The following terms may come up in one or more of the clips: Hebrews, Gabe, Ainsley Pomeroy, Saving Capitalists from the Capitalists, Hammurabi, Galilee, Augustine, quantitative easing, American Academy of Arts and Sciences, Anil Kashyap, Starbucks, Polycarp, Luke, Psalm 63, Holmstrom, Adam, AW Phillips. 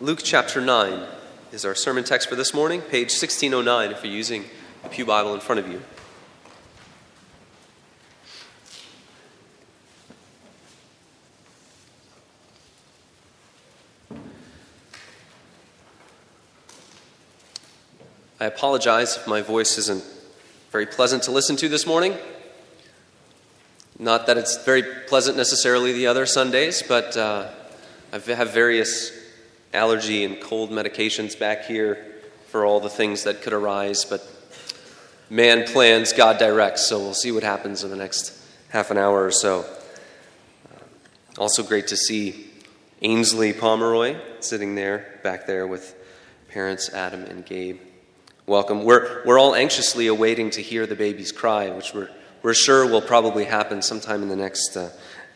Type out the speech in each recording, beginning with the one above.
Luke chapter 9 is our sermon text for this morning, page 1609 if you're using the Pew Bible in front of you. I apologize if my voice isn't very pleasant to listen to this morning. Not that it's very pleasant necessarily the other Sundays, but I have various allergy and cold medications back here for all the things that could arise. But man plans, God directs, so we'll see what happens in the next half an hour or so. Also great to see Ainsley Pomeroy sitting there, back there with parents Adam and Gabe. Welcome. We're all anxiously awaiting to hear the baby's cry, which we're sure will probably happen sometime in the next...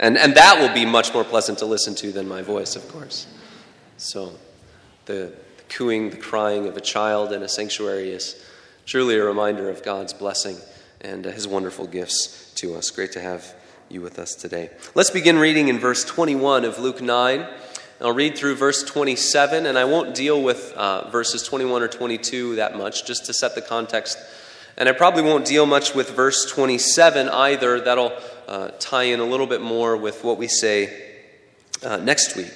and that will be much more pleasant to listen to than my voice, of course. So the cooing, the crying of a child in a sanctuary is truly a reminder of God's blessing and his wonderful gifts to us. Great to have you with us today. Let's begin reading in verse 21 of Luke 9. I'll read through verse 27, and I won't deal with verses 21 or 22 that much, just to set the context. And I probably won't deal much with verse 27 either. That'll tie in a little bit more with what we say next week.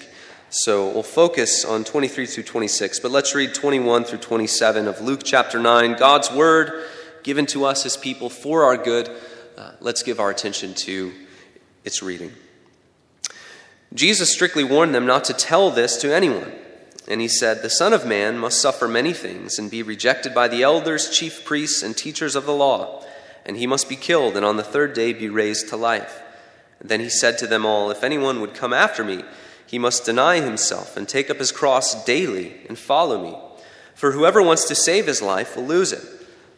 So we'll focus on 23 through 26, but let's read 21 through 27 of Luke chapter 9. God's word given to us as people for our good. Let's give our attention to its reading. Jesus strictly warned them not to tell this to anyone. And he said, "The Son of Man must suffer many things and be rejected by the elders, chief priests, and teachers of the law. And he must be killed and on the third day be raised to life." And then he said to them all, "If anyone would come after me, he must deny himself and take up his cross daily and follow me. For whoever wants to save his life will lose it.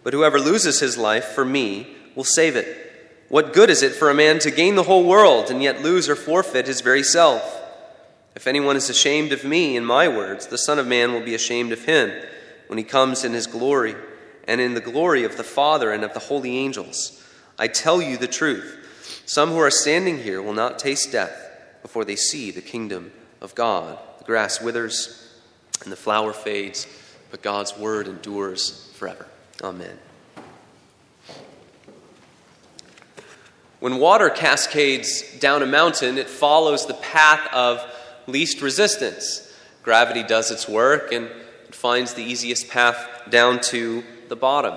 But whoever loses his life for me will save it. What good is it for a man to gain the whole world and yet lose or forfeit his very self? If anyone is ashamed of me and my words, the Son of Man will be ashamed of him when he comes in his glory and in the glory of the Father and of the holy angels. I tell you the truth, some who are standing here will not taste death before they see the kingdom of God. The grass withers and the flower fades, but God's word endures forever." Amen. When water cascades down a mountain, it follows the path of least resistance. Gravity does its work and it finds the easiest path down to the bottom.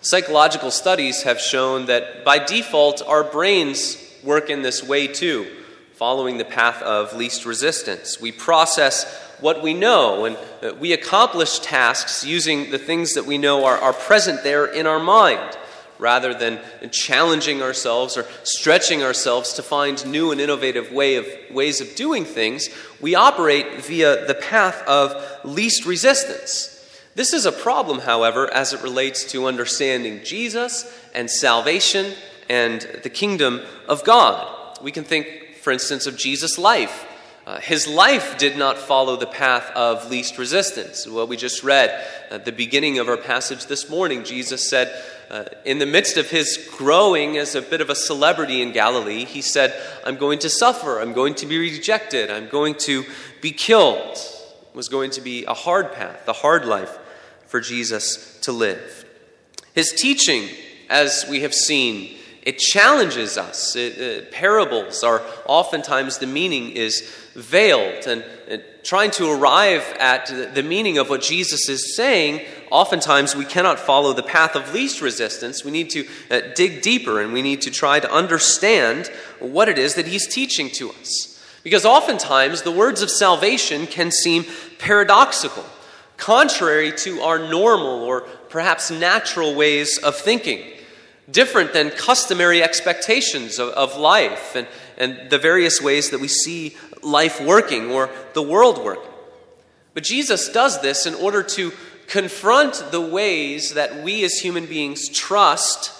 Psychological studies have shown that by default, our brains work in this way too, following the path of least resistance. We process what we know and we accomplish tasks using the things that we know are present there in our mind, rather than challenging ourselves or stretching ourselves to find new and innovative ways of doing things. We operate via the path of least resistance. This is a problem, however, as it relates to understanding Jesus and salvation and the kingdom of God. We can think, for instance, of Jesus' life. His life did not follow the path of least resistance. What we just read at the beginning of our passage this morning, Jesus said, in the midst of his growing as a bit of a celebrity in Galilee, he said, "I'm going to suffer, I'm going to be rejected, I'm going to be killed." It was going to be a hard path, a hard life for Jesus to live. His teaching, as we have seen, it challenges us. Parables are oftentimes the meaning is veiled, and trying to arrive at the meaning of what Jesus is saying, oftentimes we cannot follow the path of least resistance. We need to dig deeper, and we need to try to understand what it is that he's teaching to us. Because oftentimes the words of salvation can seem paradoxical, contrary to our normal or perhaps natural ways of thinking, different than customary expectations of life and the various ways that we see life working or the world working. But Jesus does this in order to confront the ways that we as human beings trust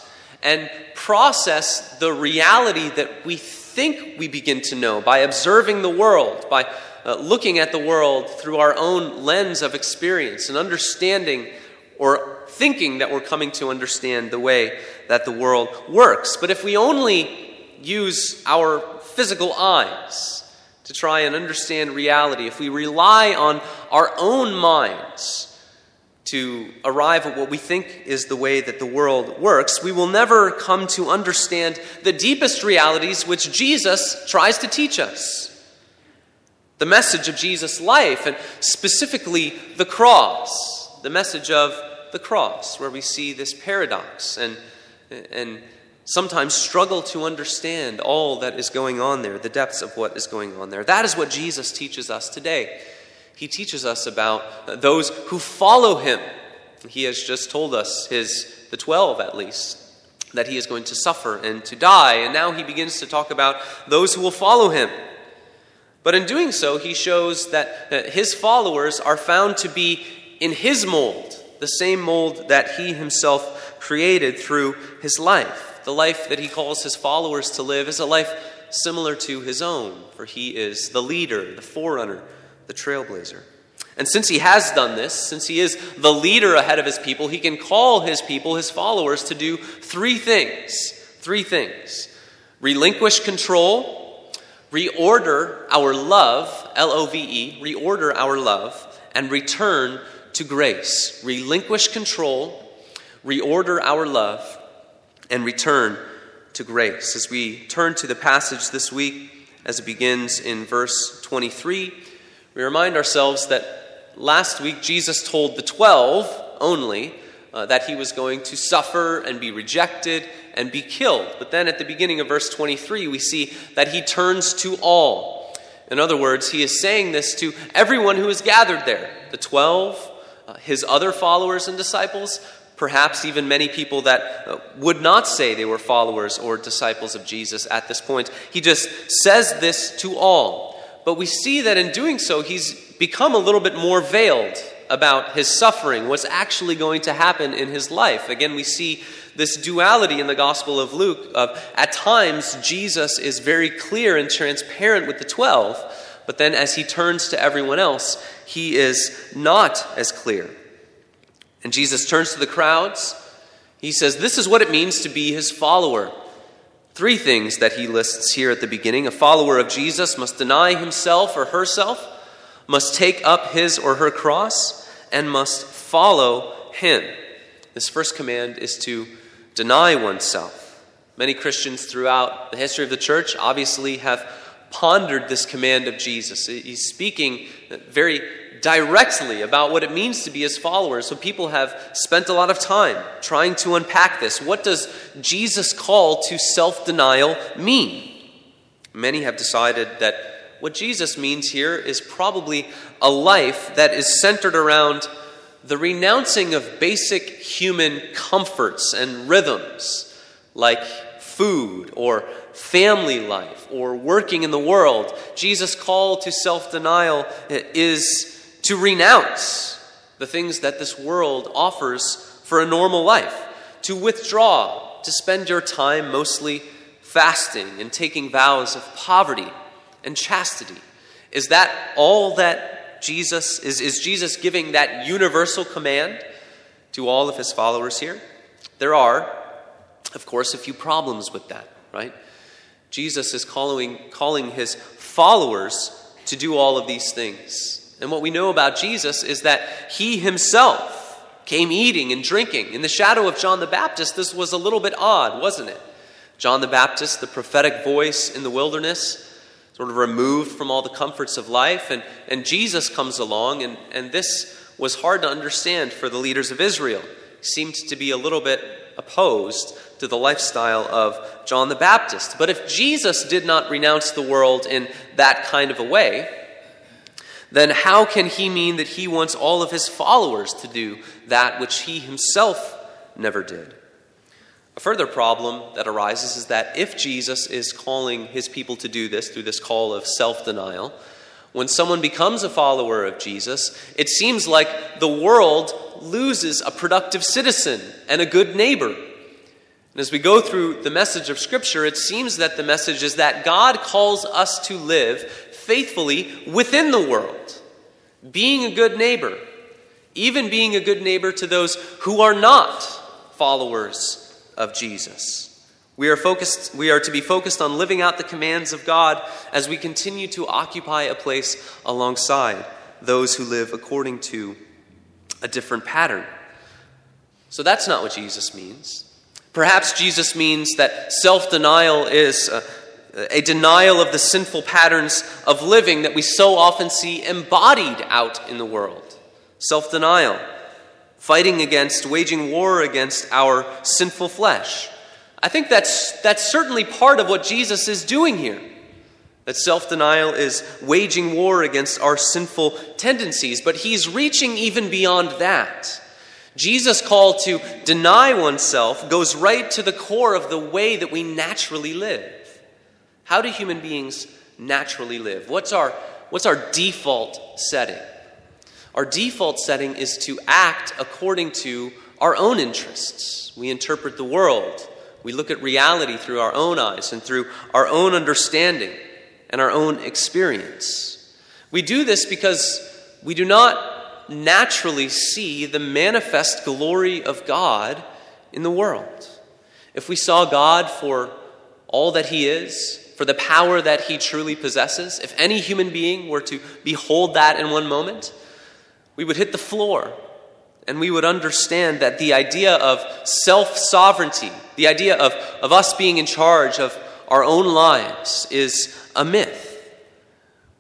and process the reality that we think we begin to know by observing the world, by looking at the world through our own lens of experience and understanding or thinking that we're coming to understand the way that the world works. But if we only use our physical eyes to try and understand reality, if we rely on our own minds to arrive at what we think is the way that the world works, we will never come to understand the deepest realities which Jesus tries to teach us. The message of Jesus' life, and specifically the cross, the message of the cross, where we see this paradox and sometimes struggle to understand all that is going on there, the depths of what is going on there. That is what Jesus teaches us today. He teaches us about those who follow him. He has just told us, the 12 at least, that he is going to suffer and to die. And now he begins to talk about those who will follow him. But in doing so, he shows that his followers are found to be in his mold, the same mold that he himself created through his life. The life that he calls his followers to live is a life similar to his own, for he is the leader, the forerunner, the trailblazer. And since he has done this, since he is the leader ahead of his people, he can call his people, his followers, to do three things. Relinquish control, reorder our love, L-O-V-E, reorder our love, and return to grace. Relinquish control, reorder our love, and return to grace. As we turn to the passage this week, as it begins in verse 23, we remind ourselves that last week Jesus told the 12 only that he was going to suffer and be rejected and be killed. But then at the beginning of verse 23, we see that he turns to all. In other words, he is saying this to everyone who is gathered there, the 12, his other followers and disciples, perhaps even many people that would not say they were followers or disciples of Jesus at this point. He just says this to all. But we see that in doing so, he's become a little bit more veiled about his suffering, what's actually going to happen in his life. Again, we see this duality in the Gospel of Luke. At times, Jesus is very clear and transparent with the 12, but then as he turns to everyone else, he is not as clear. And Jesus turns to the crowds. He says, this is what it means to be his follower. Three things that he lists here at the beginning. A follower of Jesus must deny himself or herself, must take up his or her cross, and must follow him. This first command is to deny oneself. Many Christians throughout the history of the church obviously have pondered this command of Jesus. He's speaking very directly about what it means to be his followers. So people have spent a lot of time trying to unpack this. What does Jesus' call to self-denial mean? Many have decided that what Jesus means here is probably a life that is centered around the renouncing of basic human comforts and rhythms like food or family life or working in the world. Jesus' call to self-denial is to renounce the things that this world offers for a normal life, to withdraw, to spend your time mostly fasting and taking vows of poverty and chastity. Is that all that Jesus is Jesus giving that universal command to all of his followers here? There are, of course, a few problems with that, right? Jesus is calling his followers to do all of these things. And what we know about Jesus is that he himself came eating and drinking. In the shadow of John the Baptist, this was a little bit odd, wasn't it? John the Baptist, the prophetic voice in the wilderness, sort of removed from all the comforts of life. And Jesus comes along, and this was hard to understand for the leaders of Israel. He seemed to be a little bit opposed to the lifestyle of John the Baptist. But if Jesus did not renounce the world in that kind of a way, then how can he mean that he wants all of his followers to do that which he himself never did? A further problem that arises is that if Jesus is calling his people to do this through this call of self-denial, when someone becomes a follower of Jesus, it seems like the world loses a productive citizen and a good neighbor. And as we go through the message of Scripture, it seems that the message is that God calls us to live faithfully within the world, being a good neighbor, even being a good neighbor to those who are not followers of Jesus. We are to be focused on living out the commands of God as we continue to occupy a place alongside those who live according to a different pattern. So that's not what Jesus means. Perhaps Jesus means that self-denial is a denial of the sinful patterns of living that we so often see embodied out in the world. Self-denial, fighting against, waging war against our sinful flesh. I think that's certainly part of what Jesus is doing here. That self-denial is waging war against our sinful tendencies, but he's reaching even beyond that. Jesus' call to deny oneself goes right to the core of the way that we naturally live. How do human beings naturally live? What's our default setting? Our default setting is to act according to our own interests. We interpret the world. We look at reality through our own eyes and through our own understanding and our own experience. We do this because we do not naturally see the manifest glory of God in the world. If we saw God for all that he is, for the power that he truly possesses, if any human being were to behold that in one moment, we would hit the floor. And we would understand that the idea of self-sovereignty, the idea of us being in charge of our own lives, is a myth.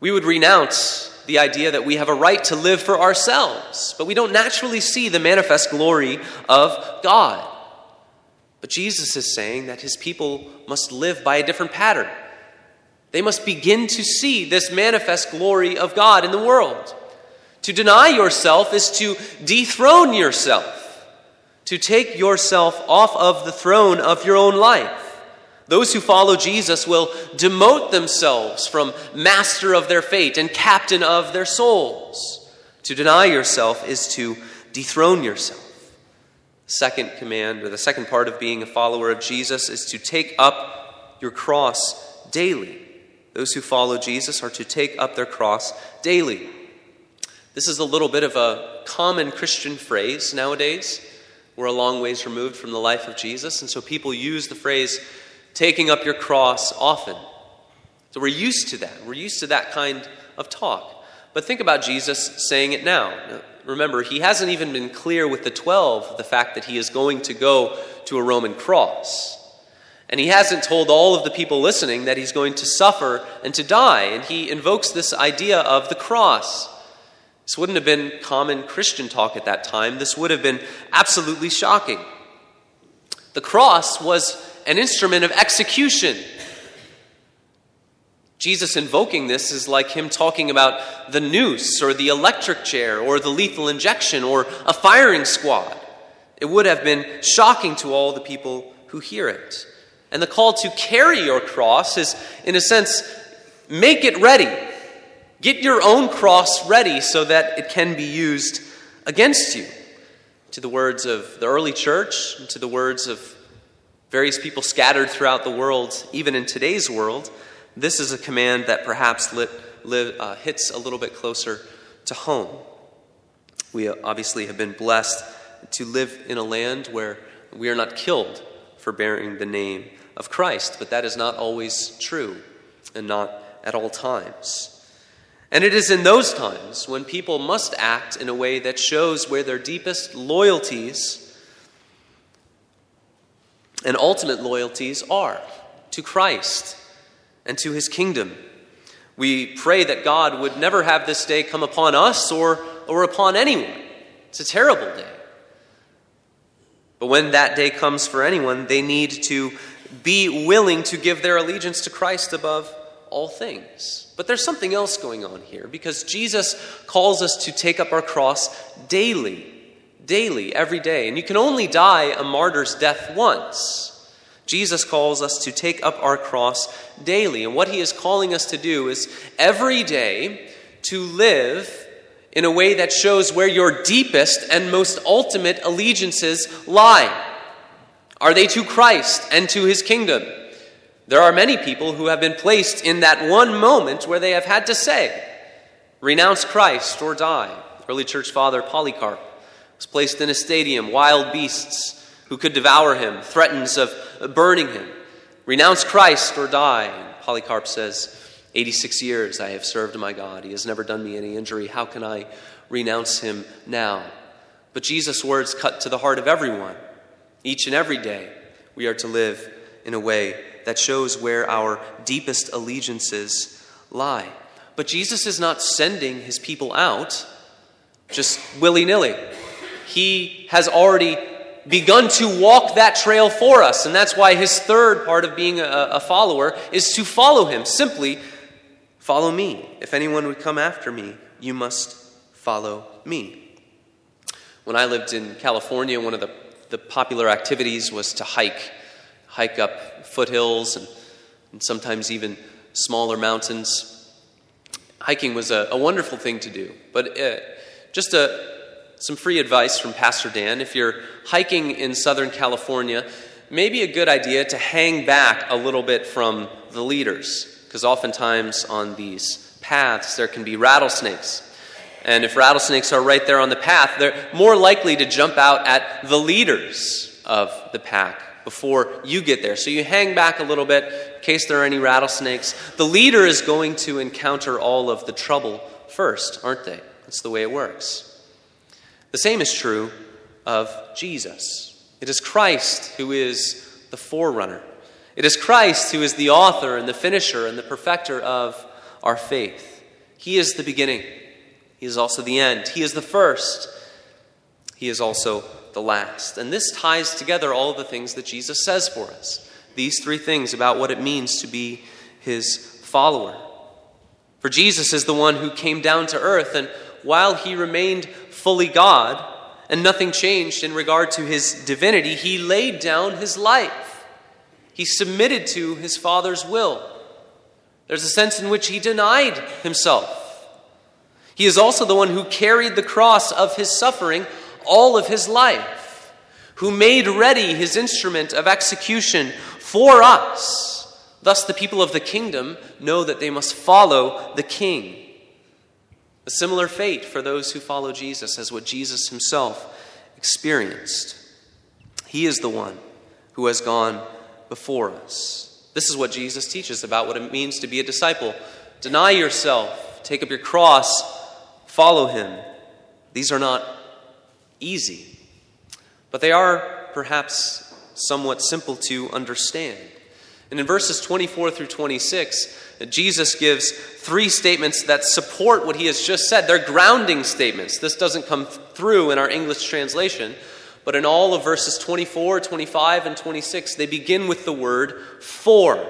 We would renounce the idea that we have a right to live for ourselves, but we don't naturally see the manifest glory of God. But Jesus is saying that his people must live by a different pattern. They must begin to see this manifest glory of God in the world. To deny yourself is to dethrone yourself, to take yourself off of the throne of your own life. Those who follow Jesus will demote themselves from master of their fate and captain of their souls. To deny yourself is to dethrone yourself. Second command, or the second part of being a follower of Jesus, is to take up your cross daily. Those who follow Jesus are to take up their cross daily. This is a little bit of a common Christian phrase nowadays. We're a long ways removed from the life of Jesus, and so people use the phrase, taking up your cross, often. So we're used to that. We're used to that kind of talk. But think about Jesus saying it now. Remember, he hasn't even been clear with the 12 the fact that he is going to go to a Roman cross. And he hasn't told all of the people listening that he's going to suffer and to die. And he invokes this idea of the cross. This wouldn't have been common Christian talk at that time. This would have been absolutely shocking. The cross was an instrument of execution. Jesus invoking this is like him talking about the noose or the electric chair or the lethal injection or a firing squad. It would have been shocking to all the people who hear it. And the call to carry your cross is, in a sense, make it ready. Get your own cross ready so that it can be used against you. To the words of the early church, and to the words of various people scattered throughout the world, even in today's world, this is a command that perhaps hits a little bit closer to home. We obviously have been blessed to live in a land where we are not killed for bearing the name of Christ, but that is not always true, and not at all times. And it is in those times when people must act in a way that shows where their deepest loyalties and ultimate loyalties are to Christ and to his kingdom. We pray that God would never have this day come upon us or upon anyone. It's a terrible day. But when that day comes for anyone, they need to be willing to give their allegiance to Christ above all things. But there's something else going on here, because Jesus calls us to take up our cross daily, every day. And you can only die a martyr's death once. Jesus calls us to take up our cross daily. And what he is calling us to do is every day to live in a way that shows where your deepest and most ultimate allegiances lie. Are they to Christ and to his kingdom? There are many people who have been placed in that one moment where they have had to say, renounce Christ or die. Early church father Polycarp was placed in a stadium, wild beasts who could devour him, threats of burning him. Renounce Christ or die. And Polycarp says, 86 years I have served my God. He has never done me any injury. How can I renounce him now? But Jesus' words cut to the heart of everyone. Each and every day we are to live in a way that shows where our deepest allegiances lie. But Jesus is not sending his people out just willy-nilly. He has already begun to walk that trail for us. And that's why his third part of being a follower is to follow him. Simply, follow me. If anyone would come after me, you must follow me. When I lived in California, one of the popular activities was to hike up foothills and sometimes even smaller mountains. Hiking was a wonderful thing to do, but some free advice from Pastor Dan. If you're hiking in Southern California, maybe a good idea to hang back a little bit from the leaders, because oftentimes on these paths there can be rattlesnakes. And if rattlesnakes are right there on the path, they're more likely to jump out at the leaders of the pack before you get there. So you hang back a little bit in case there are any rattlesnakes. The leader is going to encounter all of the trouble first, aren't they? That's the way it works. The same is true of Jesus. It is Christ who is the forerunner. It is Christ who is the author and the finisher and the perfecter of our faith. He is the beginning. He is also the end. He is the first. He is also the last. And this ties together all the things that Jesus says for us. These three things about what it means to be his follower. For Jesus is the one who came down to earth, and while he remained fully God and nothing changed in regard to his divinity, he laid down his life. He submitted to his Father's will. There's a sense in which he denied himself. He is also the one who carried the cross of his suffering all of his life, who made ready his instrument of execution for us. Thus, the people of the kingdom know that they must follow the king. A similar fate for those who follow Jesus as what Jesus himself experienced. He is the one who has gone before us. This is what Jesus teaches about what it means to be a disciple. Deny yourself, take up your cross, follow him. These are not easy, but they are perhaps somewhat simple to understand. And in verses 24 through 26, Jesus gives three statements that support what he has just said. They're grounding statements. This doesn't come through in our English translation, but in all of verses 24, 25, and 26, they begin with the word for.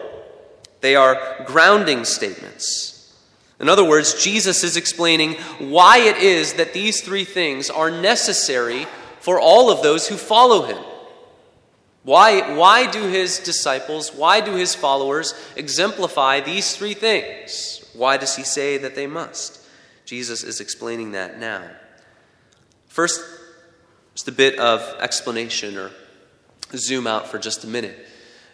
They are grounding statements. In other words, Jesus is explaining why it is that these three things are necessary for all of those who follow him. Why do his disciples, why do his followers exemplify these three things? Why does he say that they must? Jesus is explaining that now. First, just a bit of explanation, or zoom out for just a minute.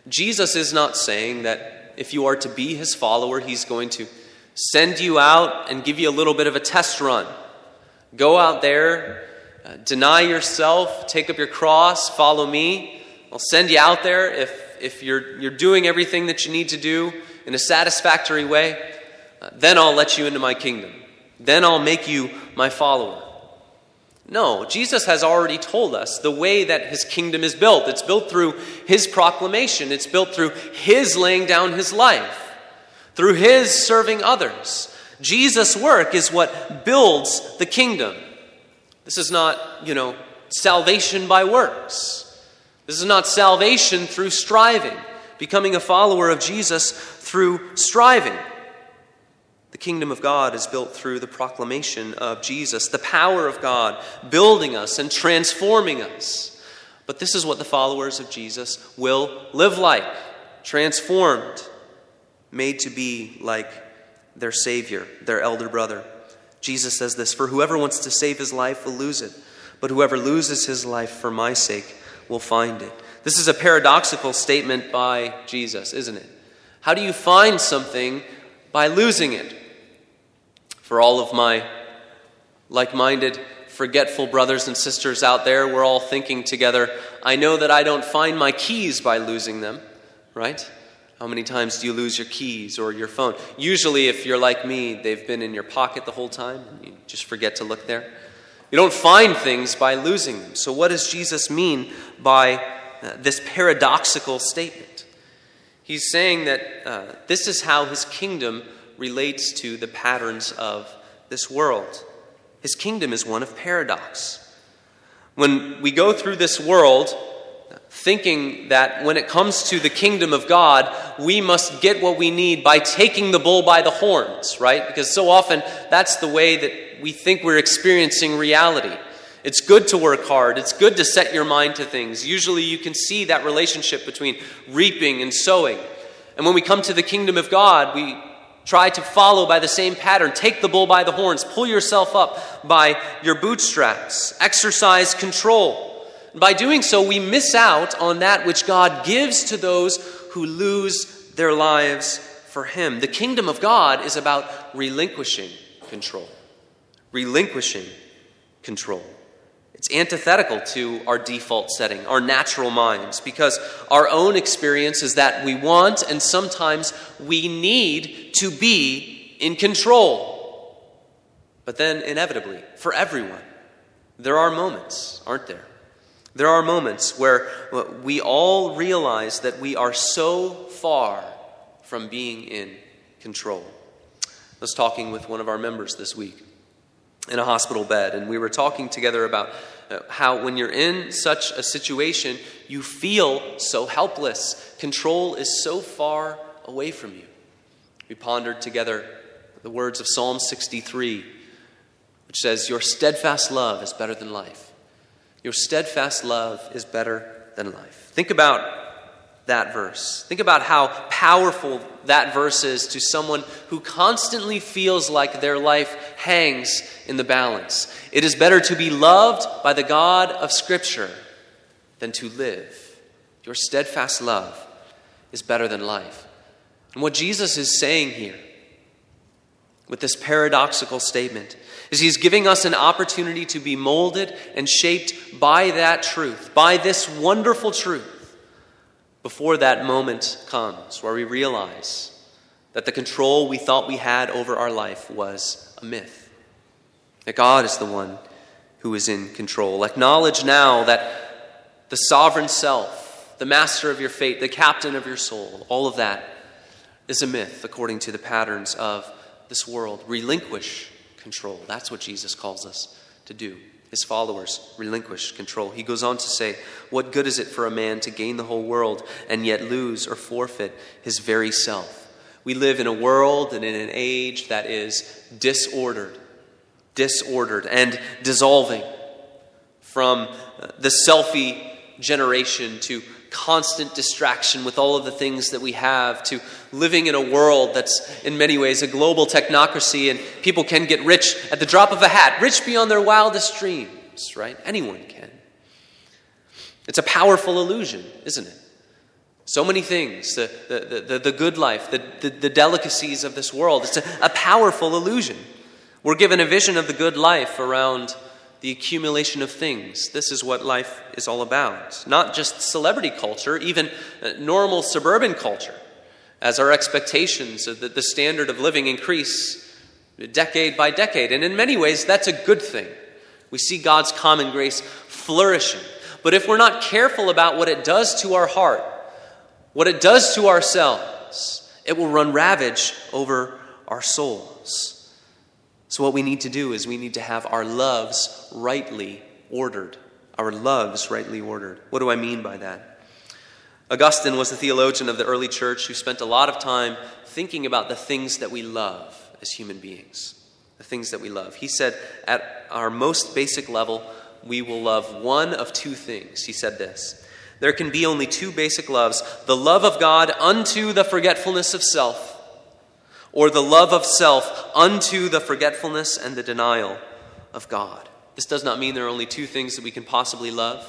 Jesus is not saying that if you are to be his follower, he's going to send you out and give you a little bit of a test run. Go out there, deny yourself, take up your cross, follow me. I'll send you out there if you're doing everything that you need to do in a satisfactory way. Then I'll let you into my kingdom. Then I'll make you my follower. No, Jesus has already told us the way that his kingdom is built. It's built through his proclamation. It's built through his laying down his life, through his serving others. Jesus' work is what builds the kingdom. This is not, salvation by works. This is not salvation through striving, becoming a follower of Jesus through striving. The kingdom of God is built through the proclamation of Jesus, the power of God building us and transforming us. But this is what the followers of Jesus will live like, transformed, made to be like their Savior, their elder brother. Jesus says this, "For whoever wants to save his life will lose it, but whoever loses his life for my sake will find it." This is a paradoxical statement by Jesus, isn't it? How do you find something by losing it? For all of my like-minded, forgetful brothers and sisters out there, we're all thinking together, I know that I don't find my keys by losing them, right? How many times do you lose your keys or your phone? Usually, if you're like me, they've been in your pocket the whole time, and you just forget to look there. You don't find things by losing them. So what does Jesus mean by this paradoxical statement? He's saying that this is how his kingdom relates to the patterns of this world. His kingdom is one of paradox. When we go through this world thinking that when it comes to the kingdom of God, we must get what we need by taking the bull by the horns, right? Because so often that's the way that we think we're experiencing reality. It's good to work hard. It's good to set your mind to things. Usually you can see that relationship between reaping and sowing. And when we come to the kingdom of God, we try to follow by the same pattern. Take the bull by the horns. Pull yourself up by your bootstraps. Exercise control. By doing so, we miss out on that which God gives to those who lose their lives for him. The kingdom of God is about relinquishing control. Relinquishing control. It's antithetical to our default setting, our natural minds, because our own experience is that we want and sometimes we need to be in control. But then inevitably, for everyone, there are moments, aren't there? There are moments where we all realize that we are so far from being in control. I was talking with one of our members this week in a hospital bed, and we were talking together about how when you're in such a situation, you feel so helpless. Control is so far away from you. We pondered together the words of Psalm 63, which says, "Your steadfast love is better than life." Your steadfast love is better than life. Think about that verse. Think about how powerful that verse is to someone who constantly feels like their life hangs in the balance. It is better to be loved by the God of Scripture than to live. Your steadfast love is better than life. And what Jesus is saying here with this paradoxical statement is he's giving us an opportunity to be molded and shaped by that truth, by this wonderful truth, before that moment comes where we realize that the control we thought we had over our life was a myth. That God is the one who is in control. Acknowledge now that the sovereign self, the master of your fate, the captain of your soul, all of that is a myth according to the patterns of this world. Relinquish control. That's what Jesus calls us to do. His followers relinquish control. He goes on to say, "What good is it for a man to gain the whole world and yet lose or forfeit his very self?" We live in a world and in an age that is disordered and dissolving, from the selfie generation to constant distraction with all of the things that we have, to living in a world that's in many ways a global technocracy, and people can get rich at the drop of a hat, rich beyond their wildest dreams, right? Anyone can. It's a powerful illusion, isn't it? So many things, the good life, the delicacies of this world, it's a powerful illusion. We're given a vision of the good life around the accumulation of things. This is what life is all about. Not just celebrity culture, even normal suburban culture. As our expectations of the standard of living increase decade by decade. And in many ways, that's a good thing. We see God's common grace flourishing. But if we're not careful about what it does to our heart, what it does to ourselves, it will run ravage over our souls. So what we need to do is we need to have our loves rightly ordered. Our loves rightly ordered. What do I mean by that? Augustine was a theologian of the early church who spent a lot of time thinking about the things that we love as human beings. The things that we love. He said, at our most basic level, we will love one of two things. He said this: there can be only two basic loves, the love of God unto the forgetfulness of self, or the love of self unto the forgetfulness and the denial of God. This does not mean there are only two things that we can possibly love,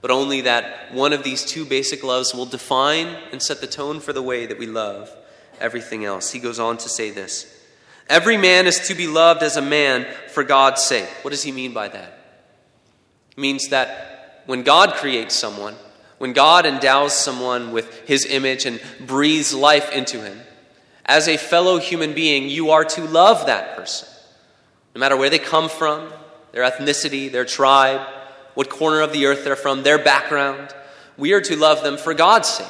but only that one of these two basic loves will define and set the tone for the way that we love everything else. He goes on to say this: every man is to be loved as a man for God's sake. What does he mean by that? It means that when God creates someone, When God endows someone with his image and breathes life into him, as a fellow human being, you are to love that person. No matter where they come from, their ethnicity, their tribe, what corner of the earth they're from, their background, we are to love them for God's sake.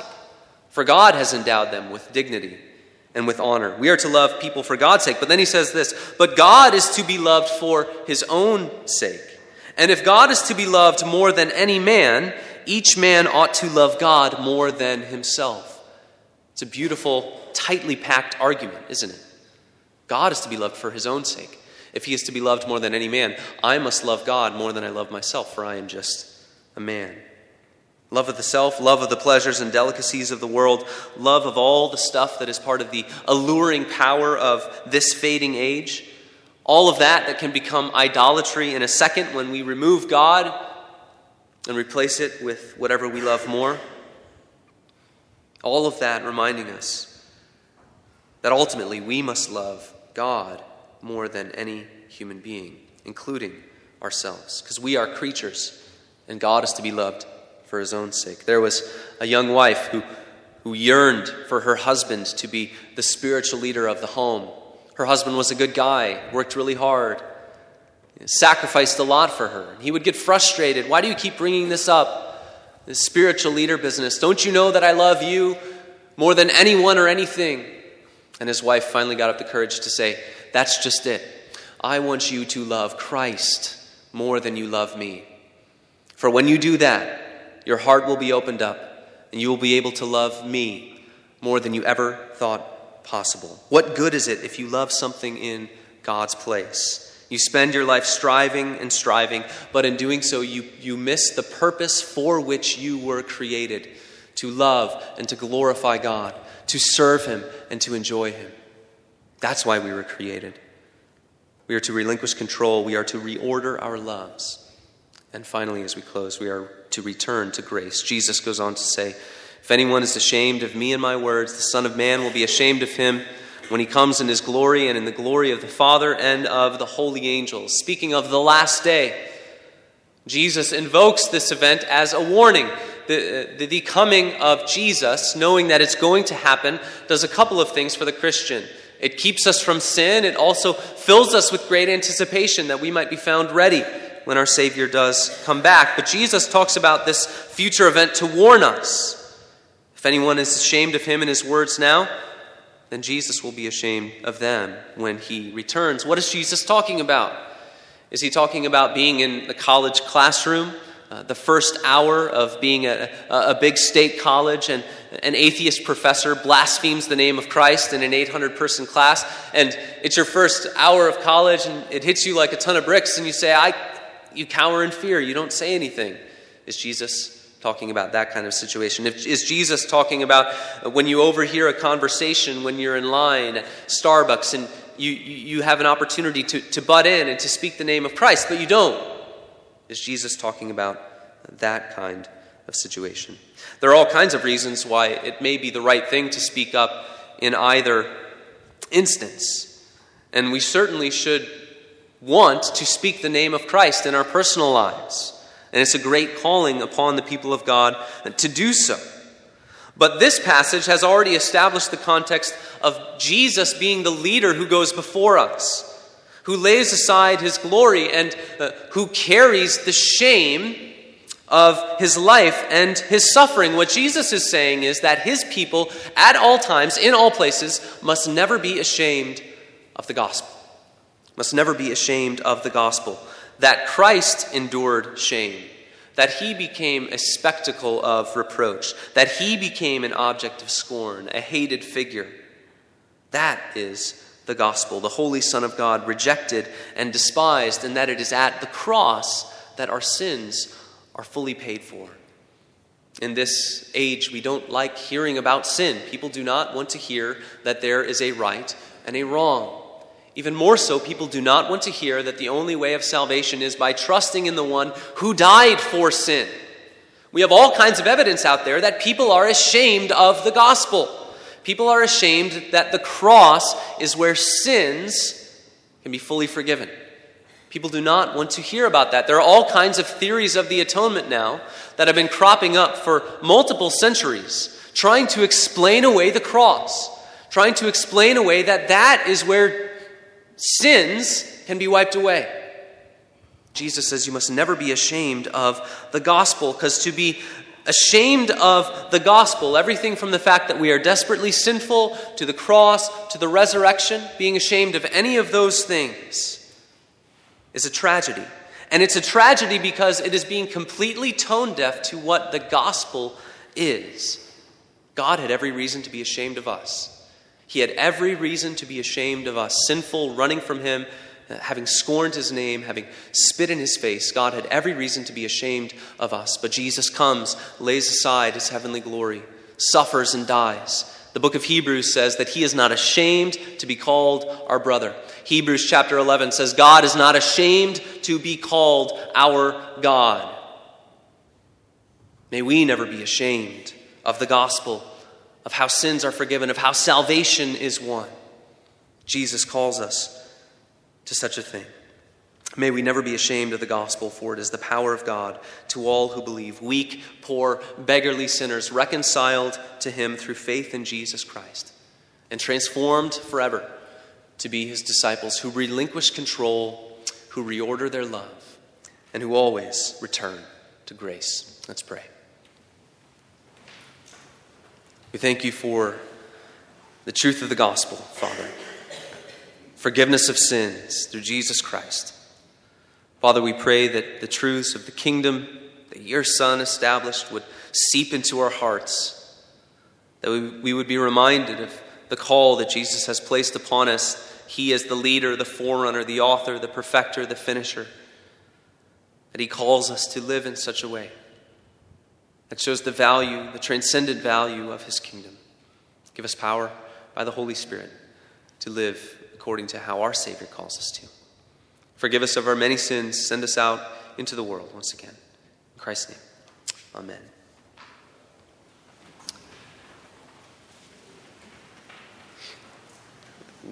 For God has endowed them with dignity and with honor. We are to love people for God's sake. But then he says this, but God is to be loved for his own sake. And if God is to be loved more than any man, each man ought to love God more than himself. It's a beautiful, tightly packed argument, isn't it? God is to be loved for his own sake. If he is to be loved more than any man, I must love God more than I love myself, for I am just a man. Love of the self, love of the pleasures and delicacies of the world, love of all the stuff that is part of the alluring power of this fading age, all of that can become idolatry in a second when we remove God and replace it with whatever we love more. All of that reminding us that ultimately we must love God more than any human being, including ourselves, because we are creatures and God is to be loved for his own sake. There was a young wife who yearned for her husband to be the spiritual leader of the home. Her husband was a good guy, worked really hard, sacrificed a lot for her. He would get frustrated. Why do you keep bringing this up, this spiritual leader business? Don't you know that I love you more than anyone or anything? And his wife finally got up the courage to say, that's just it. I want you to love Christ more than you love me. For when you do that, your heart will be opened up and you will be able to love me more than you ever thought possible. What good is it if you love something in God's place? You spend your life striving and striving, but in doing so, you miss the purpose for which you were created, to love and to glorify God, to serve him and to enjoy him. That's why we were created. We are to relinquish control. We are to reorder our loves. And finally, as we close, we are to return to grace. Jesus goes on to say, if anyone is ashamed of me and my words, the Son of Man will be ashamed of him when he comes in his glory and in the glory of the Father and of the holy angels. Speaking of the last day, Jesus invokes this event as a warning. The coming of Jesus, knowing that it's going to happen, does a couple of things for the Christian. It keeps us from sin. It also fills us with great anticipation that we might be found ready when our Savior does come back. But Jesus talks about this future event to warn us. If anyone is ashamed of him and his words now, then Jesus will be ashamed of them when he returns. What is Jesus talking about? Is he talking about being in the college classroom? The first hour of being a big state college, and an atheist professor blasphemes the name of Christ in an 800-person class, and it's your first hour of college, and it hits you like a ton of bricks, and you say, you cower in fear, you don't say anything. Is Jesus talking about that kind of situation? Is Jesus talking about when you overhear a conversation when you're in line at Starbucks, and you have an opportunity to butt in and to speak the name of Christ, but you don't? Is Jesus talking about that kind of situation? There are all kinds of reasons why it may be the right thing to speak up in either instance. And we certainly should want to speak the name of Christ in our personal lives. And it's a great calling upon the people of God to do so. But this passage has already established the context of Jesus being the leader who goes before us, who lays aside his glory and who carries the shame of his life and his suffering. What Jesus is saying is that his people at all times, in all places, must never be ashamed of the gospel. Must never be ashamed of the gospel. That Christ endured shame. That he became a spectacle of reproach. That he became an object of scorn, a hated figure. That is the gospel, the Holy Son of God, rejected and despised, and that it is at the cross that our sins are fully paid for. In this age, we don't like hearing about sin. People do not want to hear that there is a right and a wrong. Even more so, people do not want to hear that the only way of salvation is by trusting in the one who died for sin. We have all kinds of evidence out there that people are ashamed of the gospel. People are ashamed that the cross is where sins can be fully forgiven. People do not want to hear about that. There are all kinds of theories of the atonement now that have been cropping up for multiple centuries, trying to explain away the cross, trying to explain away that is where sins can be wiped away. Jesus says you must never be ashamed of the gospel, because to be ashamed of the gospel, everything from the fact that we are desperately sinful, to the cross, to the resurrection, being ashamed of any of those things is a tragedy. And it's a tragedy because it is being completely tone deaf to what the gospel is. God had every reason to be ashamed of us. He had every reason to be ashamed of us, sinful, running from him, having scorned his name, having spit in his face. God had every reason to be ashamed of us. But Jesus comes, lays aside his heavenly glory, suffers and dies. The book of Hebrews says that he is not ashamed to be called our brother. Hebrews chapter 11 says God is not ashamed to be called our God. May we never be ashamed of the gospel, of how sins are forgiven, of how salvation is won. Jesus calls us to such a thing. May we never be ashamed of the gospel, for it is the power of God to all who believe, weak, poor, beggarly sinners reconciled to him through faith in Jesus Christ and transformed forever to be his disciples, who relinquish control, who reorder their love, and who always return to grace. Let's pray. We thank you for the truth of the gospel, Father. Forgiveness of sins through Jesus Christ. Father, we pray that the truths of the kingdom that your Son established would seep into our hearts, that we would be reminded of the call that Jesus has placed upon us. He is the leader, the forerunner, the author, the perfecter, the finisher, that he calls us to live in such a way that shows the value, the transcendent value of his kingdom. Give us power by the Holy Spirit to live according to how our Savior calls us to. Forgive us of our many sins. Send us out into the world once again. In Christ's name, amen.